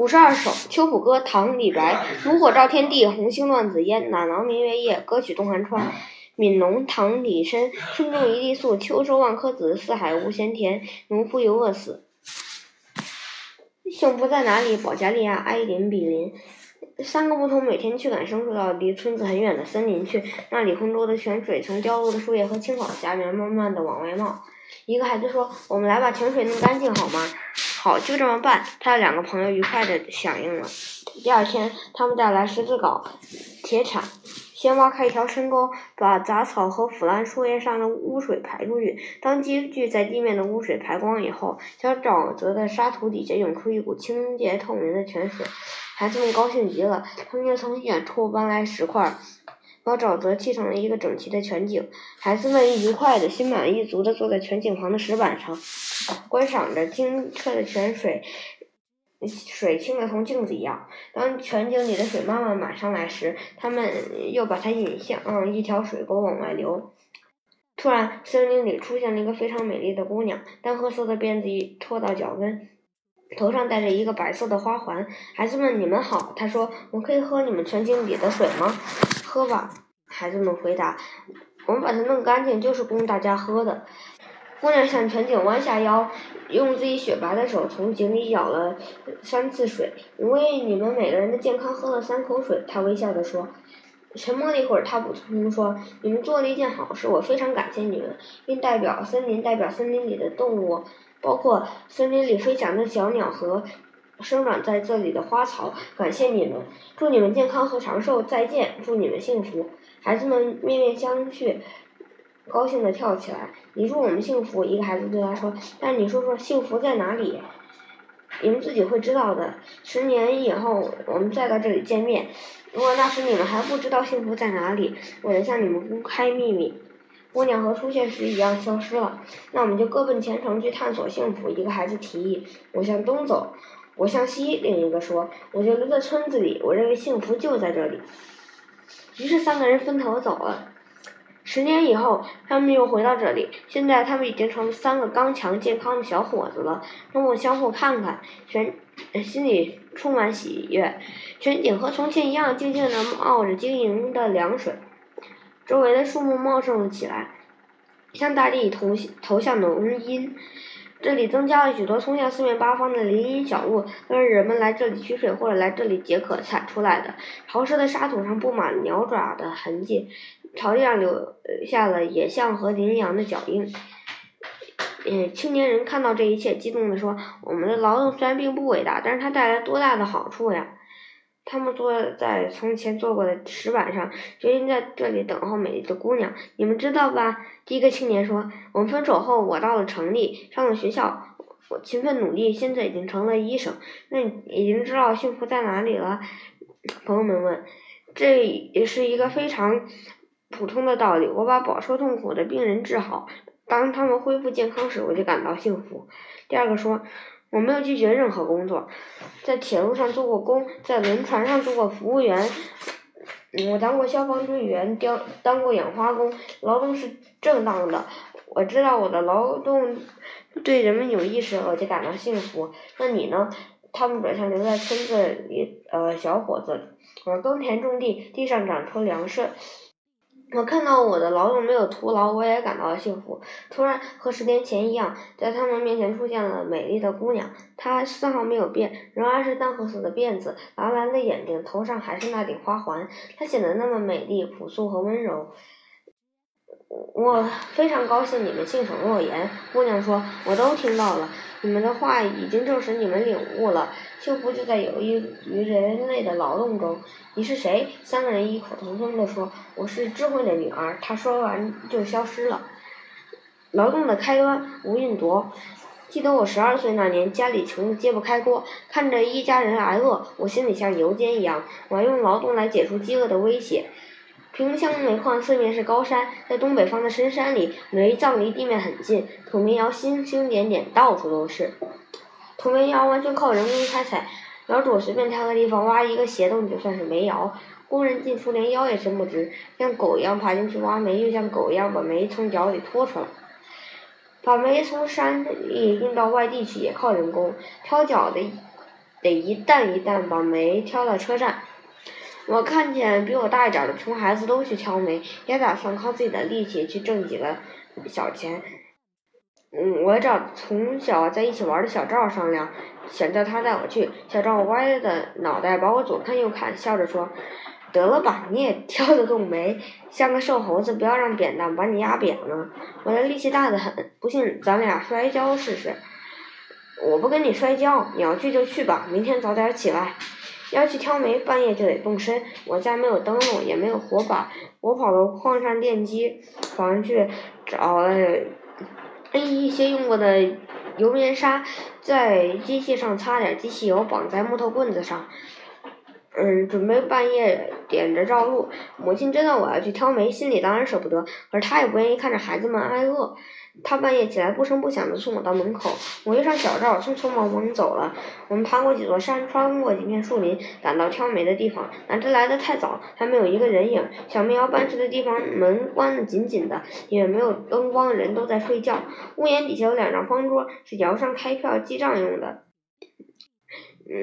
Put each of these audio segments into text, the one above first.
52首，秋浦歌，唐·李白。炉火照天地，红星乱紫烟。哪囊明月夜，歌曲东寒川。悯农，唐·李绅。春种一粒粟，秋收万颗子。四海无闲田，农夫犹饿死。幸福在哪里？保加利亚，埃林比林。3个牧童每天驱赶牲畜到离村子很远的森林去，那里浑浊的泉水从焦落的树叶和青草的夹绵慢慢的往外冒。一个孩子说：“我们来把泉水弄干净好吗？”“好，就这么办。”他的2个朋友愉快的响应了。第2天，他们带来石镐、铁铲，先挖开一条深沟，把杂草和腐烂树叶上的污水排出去。当积聚在地面的污水排光以后，小沼泽的沙土底下涌出一股清洁透明的泉水。孩子们高兴极了，他们又从远处搬来石块，把沼泽砌成了一个整齐的泉井。孩子们愉快的、心满意足的坐在泉井旁的石板上，观赏着清澈的泉水，水清的同镜子一样。当泉井里的水慢慢满上来时，他们又把它引向一条水沟往外流。突然，森林里出现了一个非常美丽的姑娘，淡褐色的辫子一拖到脚跟，头上戴着一个白色的花环。“孩子们，你们好。”他说，“我可以喝你们泉井里的水吗？”“喝吧。”孩子们回答，“我们把它弄干净，就是供大家喝的。”姑娘向泉井弯下腰，用自己雪白的手从井里舀了3次水。“我为你们每个人的健康喝了3口水。”她微笑地说。沉默了一会儿，他补充说：“你们做了一件好事，我非常感谢你们，并代表森林里的动物，包括森林里飞翔的小鸟和生长在这里的花草，感谢你们，祝你们健康和长寿，再见，祝你们幸福。”孩子们面面相觑，高兴地跳起来。“你祝我们幸福。”一个孩子对他说，“但你说说幸福在哪里？”“你们自己会知道的，10年以后我们再到这里见面。如果那时你们还不知道幸福在哪里，我得向你们公开秘密。”姑娘和出现时一样消失了。“那我们就各奔前程去探索幸福。”一个孩子提议。“我向东走，我向西。”另一个说。“我就留在村子里，我认为幸福就在这里。”于是3个人分头走了。10年以后，他们又回到这里。现在他们已经成了3个刚强健康的小伙子了。让我相互看看，心里充满喜悦。泉井和从前一样静静地冒着晶莹的凉水，周围的树木茂盛了起来，向大地投向浓荫。这里增加了许多通向4面8方的林荫小路，都是人们来这里取水或者来这里解渴踩出来的。潮湿的沙土上布满鸟爪的痕迹，草地上留下了野象和羚羊的脚印。青年人看到这一切，激动地说：“我们的劳动虽然并不伟大，但是它带来多大的好处呀！”他们坐在从前坐过的石板上，决定在这里等候美丽的姑娘。“你们知道吧？”第一个青年说，“我们分手后，我到了城里，上了学校，我勤奋努力，现在已经成了医生。”“那你已经知道幸福在哪里了？”朋友们问。“这也是一个非常普通的道理，我把饱受痛苦的病人治好，当他们恢复健康时，我就感到幸福。”第2个说，“我没有拒绝任何工作，在铁路上做过工，在轮船上做过服务员，我当过消防队员，当过养花工，劳动是正当的，我知道我的劳动对人们有益时，我就感到幸福。那你呢？”他们转向留在村子里小伙子。“我耕田种地，地上长出粮食，我看到我的劳动没有徒劳，我也感到幸福。”突然，和10年前一样，在他们面前出现了美丽的姑娘，她丝毫没有变，仍然是淡褐色的辫子，蓝蓝的眼睛，头上还是那顶花环。她显得那么美丽、朴素和温柔。“我非常高兴你们信守诺言。”姑娘说，“我都听到了，你们的话已经证实你们领悟了，幸福就在有益于人类的劳动中。”“你是谁？”3个人异口同声地说，“我是智慧的女儿。”她说完就消失了。劳动的开端，吴运铎。记得我12岁那年，家里穷得揭不开锅，看着一家人挨饿，我心里像油煎一样。我还用劳动来解除饥饿的威胁。萍乡煤矿四面是高山，在东北方的深山里，煤葬离地面很近，土煤窑星星点点，到处都是。土煤窑完全靠人工开采，窑主随便挑个地方挖一个鞋洞就算是煤窑，工人进出连腰也伸不直，像狗一样爬进去挖煤，又像狗一样把煤从窑里拖出来。把煤从山里运到外地去也靠人工，挑脚的得一担一担把煤挑到车站。我看见比我大一点的穷孩子都去挑煤，也打算靠自己的力气去挣几个小钱。我找从小在一起玩的小赵商量，想叫他带我去。小赵歪的脑袋把我左看右看，笑着说：“得了吧，你也挑得动煤，像个瘦猴子，不要让扁担把你压扁了。”我的力气大得很，不信咱俩摔跤试试。我不跟你摔跤，你要去就去吧，明天早点起来。要去挑煤，半夜就得动身。我家没有灯笼，也没有火把，我跑到矿上电机房去找了一些用过的油棉纱，在机器上擦点机器油，绑在木头棍子上。准备半夜点着照路。母亲知道我要去挑煤，心里当然舍不得，可是她也不愿意看着孩子们挨饿。她半夜起来不声不响地送我到门口，我遇上小赵，匆匆忙忙走了。我们爬过几座山，穿过几片树林，赶到挑煤的地方。哪知来得太早，还没有一个人影。小煤窑办事的地方门关得紧紧的，因为没有灯光，人都在睡觉。屋檐底下有两张方桌，是窑上开票记账用的。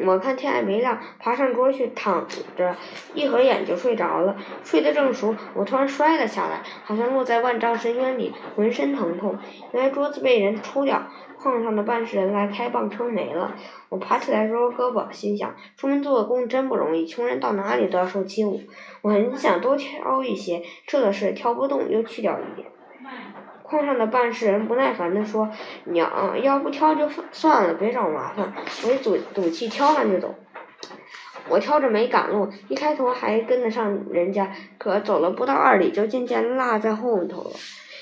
我看天还没亮，爬上桌去躺着，一合眼就睡着了。睡得正熟，我突然摔了下来，好像落在万丈深渊里，浑身疼痛。原来桌子被人出掉，矿上的办事人来开棒称煤了。我爬起来揉胳膊，心想出门做个工真不容易，穷人到哪里都要受欺负。我很想多挑一些，这是挑不动又去掉一点。矿上的办事人不耐烦地说：“你要不挑就算了，别找麻烦。”我一赌气挑完就走。我挑着煤赶路，一开头还跟得上人家，可走了不到2里就渐渐落在后头了。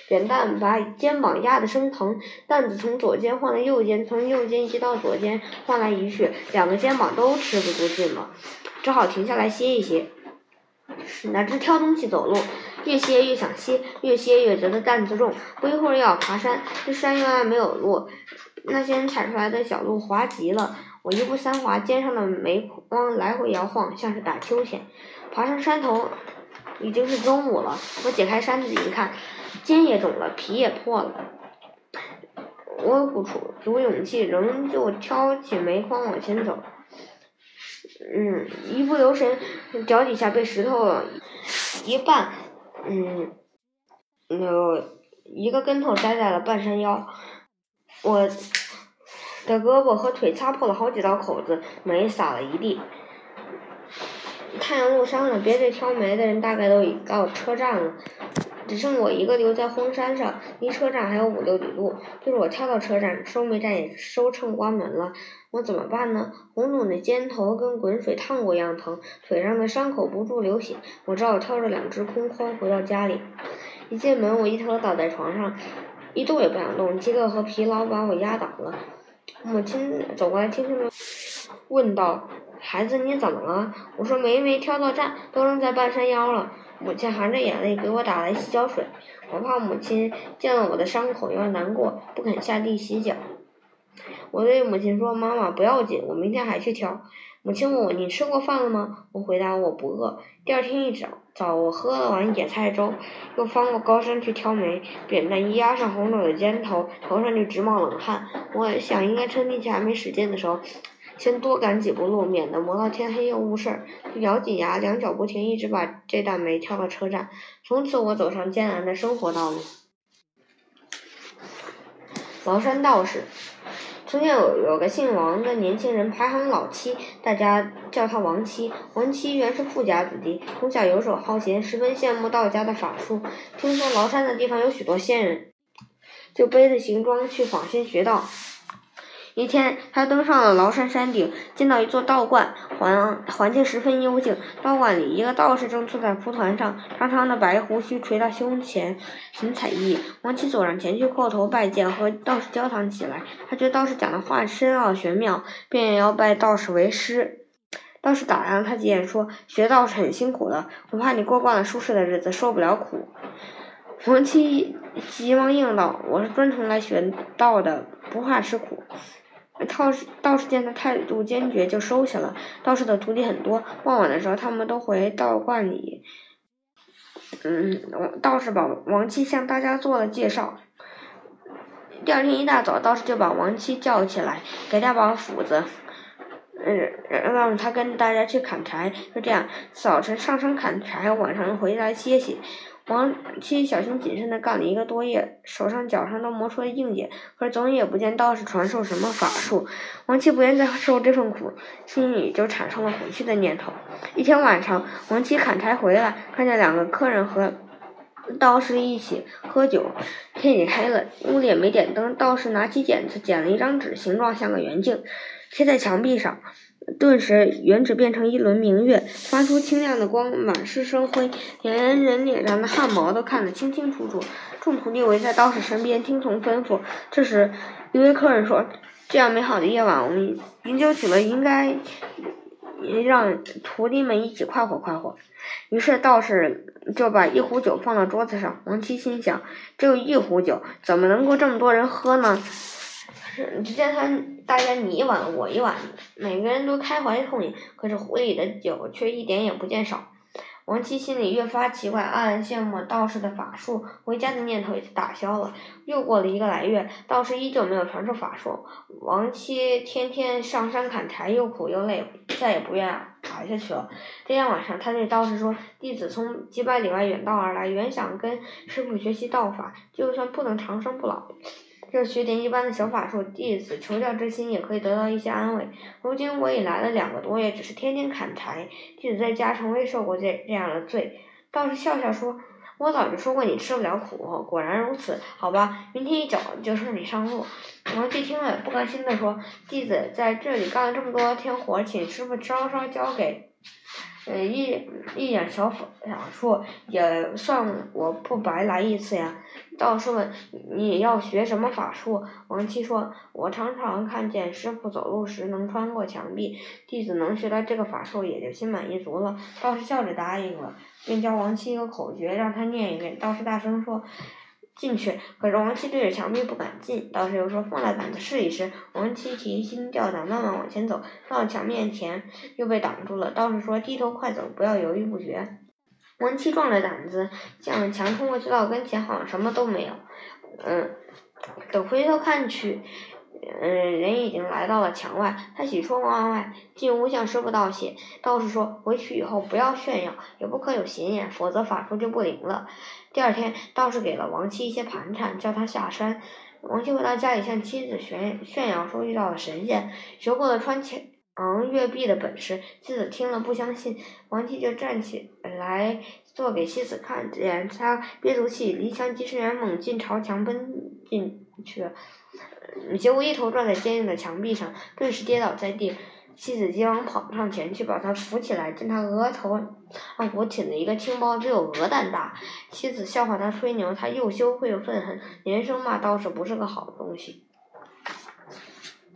扁担把肩膀压得生疼，担子从左肩换到右肩，从右肩移到左肩，换来移去，两个肩膀都吃不住劲了，只好停下来歇一歇。哪知挑东西走路，越歇越想歇，越歇越觉得担子重，不一会儿又要爬山。这山原来没有路，那些人踩出来的小路滑极了。我一步三滑，肩上的煤筐来回摇晃，像是打秋千。爬上山头已经是中午了，我解开衫子一看，肩也肿了，皮也破了。我鼓足勇气，仍旧挑起煤筐往前走。一不留神，脚底下被石头一绊，一个跟头栽在了半山腰。我的胳膊和腿擦破了好几道口子，煤撒了一地。太阳落山了，别的挑煤的人大概都已到车站了，只剩我一个留在荒山上，离车站还有5-6里路。就是我跳到车站，收煤站也收秤关门了，我怎么办呢？红肿的肩头跟滚水烫过一样疼，腿上的伤口不住流血，我只好挑着2只空筐回到家里。一进门，我一头倒在床上，一动也不想动，饥饿和疲劳把我压倒了。母亲走过来，轻声地问道：“孩子，你怎么了？”我说：“没挑到站，都扔在半山腰了。”母亲含着眼泪给我打来洗脚水，我怕母亲见了我的伤口要难过，不肯下地洗脚。我对母亲说：“妈妈，不要紧，我明天还去挑。”母亲问我：“你吃过饭了吗？”我回答：“我不饿。”第2天一早，我喝了碗野菜粥，又翻过高山去挑煤，扁担一压上红肿的肩头，头上就直冒冷汗。我想应该趁力气还没使劲的时候，先多赶几步路，免得磨到天黑又误事儿。就咬紧牙，两脚不停，一直把这担煤挑到车站。从此我走上艰难的生活道路。崂山道士。从前有个姓王的年轻人，排行老七，大家叫他王七。王七原是富家子弟，从小游手好闲，十分羡慕道家的法术。听说崂山的地方有许多仙人，就背着行装去访仙学道。一天，他登上了崂山山顶，进到一座道观，环境十分幽静。道观里，一个道士正坐在蒲团上，长长的白胡须垂到胸前，神采奕奕。王七走上前去叩头拜见，和道士交谈起来。他觉得道士讲的话深奥玄妙，便要拜道士为师。道士打量他几眼，说：“学道是很辛苦的，我怕你过惯了舒适的日子，受不了苦。”王七急忙应道：“我是专程来学道的，不怕吃苦。”道士见他态度坚决，就收下了。道士的徒弟很多，傍晚的时候他们都回道观里。道士把王七向大家做了介绍。第2天一大早，道士就把王七叫起来，给他把斧子，让他跟大家去砍柴。就这样，早晨上山砍柴，晚上回来歇息。王七小心谨慎地干了一个多夜，手上脚上都磨出了硬茧，可是总也不见道士传授什么法术。王七不愿再受这份苦，心里就产生了回去的念头。一天晚上，王七砍柴回来，看见两个客人和道士一起喝酒。天已黑了，屋里也没点灯。道士拿起剪子剪了一张纸，形状像个圆镜，贴在墙壁上。顿时，原纸变成一轮明月，发出清亮的光，满是生辉，连人脸上的汗毛都看得清清楚楚。众徒弟围在道士身边，听从吩咐。这时，一位客人说：“这样美好的夜晚，我们饮酒起来，应该让徒弟们一起快活快活。”于是，道士就把一壶酒放到桌子上。王七心想：只有一壶酒，怎么能够这么多人喝呢？只见他大家你一碗我一碗，每个人都开怀痛饮，可是壶里的酒却一点也不见少。王七心里越发奇怪，暗暗羡慕道士的法术，回家的念头也打消了。又过了一个来月，道士依旧没有传授法术。王七天天上山砍柴，又苦又累，再也不愿熬下去了。这天晚上，他对道士说：“弟子从几百里外远道而来，原想跟师父学习道法，就算不能长生不老，这学点一般的小法术，弟子求教之心也可以得到一些安慰。如今我已来了2个多月，只是天天砍柴，弟子在家从未受过这样的罪。”道士笑笑说：“我早就说过你吃不了苦，果然如此。好吧，明天一早就送你上路。”王七听了，不甘心地说：“弟子在这里干了这么多天活，请师傅稍稍交给一点小法术，也算我不白来一次呀。”道士问：“你要学什么法术？”王七说：“我常常看见师傅走路时能穿过墙壁，弟子能学到这个法术，也就心满意足了。”道士笑着答应了，并教王七一个口诀，让他念一遍。道士大声说：“进去！”可是王七对着墙壁不敢进。道士又说：“放大胆子试一试。”王七提心吊胆，慢慢往前走，到墙面前又被挡住了。道士说：“低头快走，不要犹豫不决。”王七壮着胆子向墙冲过去，到跟前好像什么都没有。等回头看去，人已经来到了墙外。他喜出望外，进屋向师傅道谢。道士说：“回去以后不要炫耀，也不可有邪念，否则法术就不灵了。”第二天，道士给了王七一些盘缠，叫他下山。王七回到家里，向妻子炫耀说遇到了神仙，学过了穿墙越壁的本事。妻子听了不相信，王七就站起来做给妻子看，见他憋足气，离墙几十远，猛进朝墙奔进去，结果一头撞在坚硬的墙壁上，顿时跌倒在地。妻子急忙跑上前去把他扶起来，见他额头上鼓起了一个青包，只有鹅蛋大。妻子笑话他吹牛，他又羞愧又愤恨，连声骂道士不是个好东西。